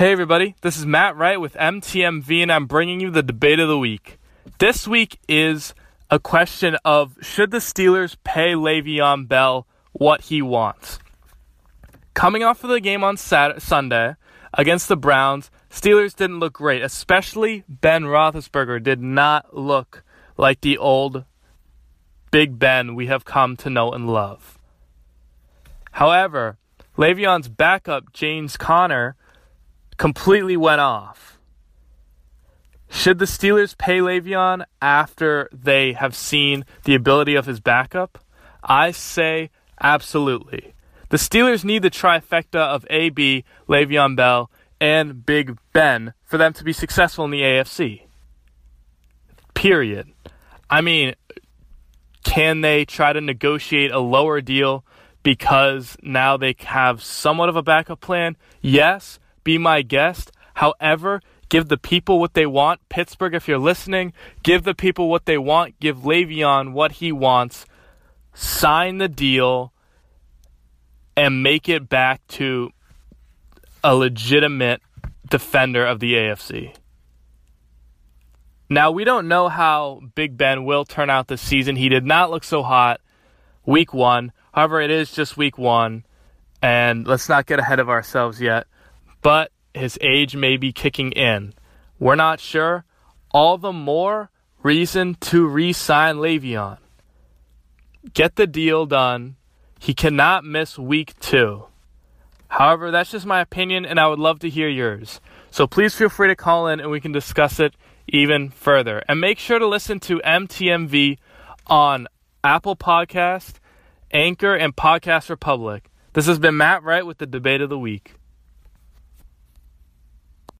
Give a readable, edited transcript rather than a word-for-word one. Hey everybody, this is Matt Wright with MTMV, and I'm bringing you the debate of the week. This week is a question of, should the Steelers pay Le'Veon Bell what he wants? Coming off of the game on Sunday against the Browns, Steelers didn't look great, especially Ben Roethlisberger did not look like the old Big Ben we have come to know and love. However, Le'Veon's backup, James Conner, completely went off. Should the Steelers pay Le'Veon after they have seen the ability of his backup? I say absolutely. The Steelers need the trifecta of A.B., Le'Veon Bell, and Big Ben for them to be successful in the AFC. Period. I mean, can they try to negotiate a lower deal because now they have somewhat of a backup plan? Yes. Be my guest. However, give the people what they want. Pittsburgh, if you're listening, give the people what they want. Give Le'Veon what he wants. Sign the deal and make it back to a legitimate defender of the AFC. Now, we don't know how Big Ben will turn out this season. He did not look so hot week one. However, it is just week one, and let's not get ahead of ourselves yet. But his age may be kicking in. We're not sure. All the more reason to re-sign Le'Veon. Get the deal done. He cannot miss week two. However, that's just my opinion, and I would love to hear yours. So please feel free to call in, and we can discuss it even further. And make sure to listen to MTMV on Apple Podcast, Anchor, and Podcast Republic. This has been Matt Wright with the Debate of the Week.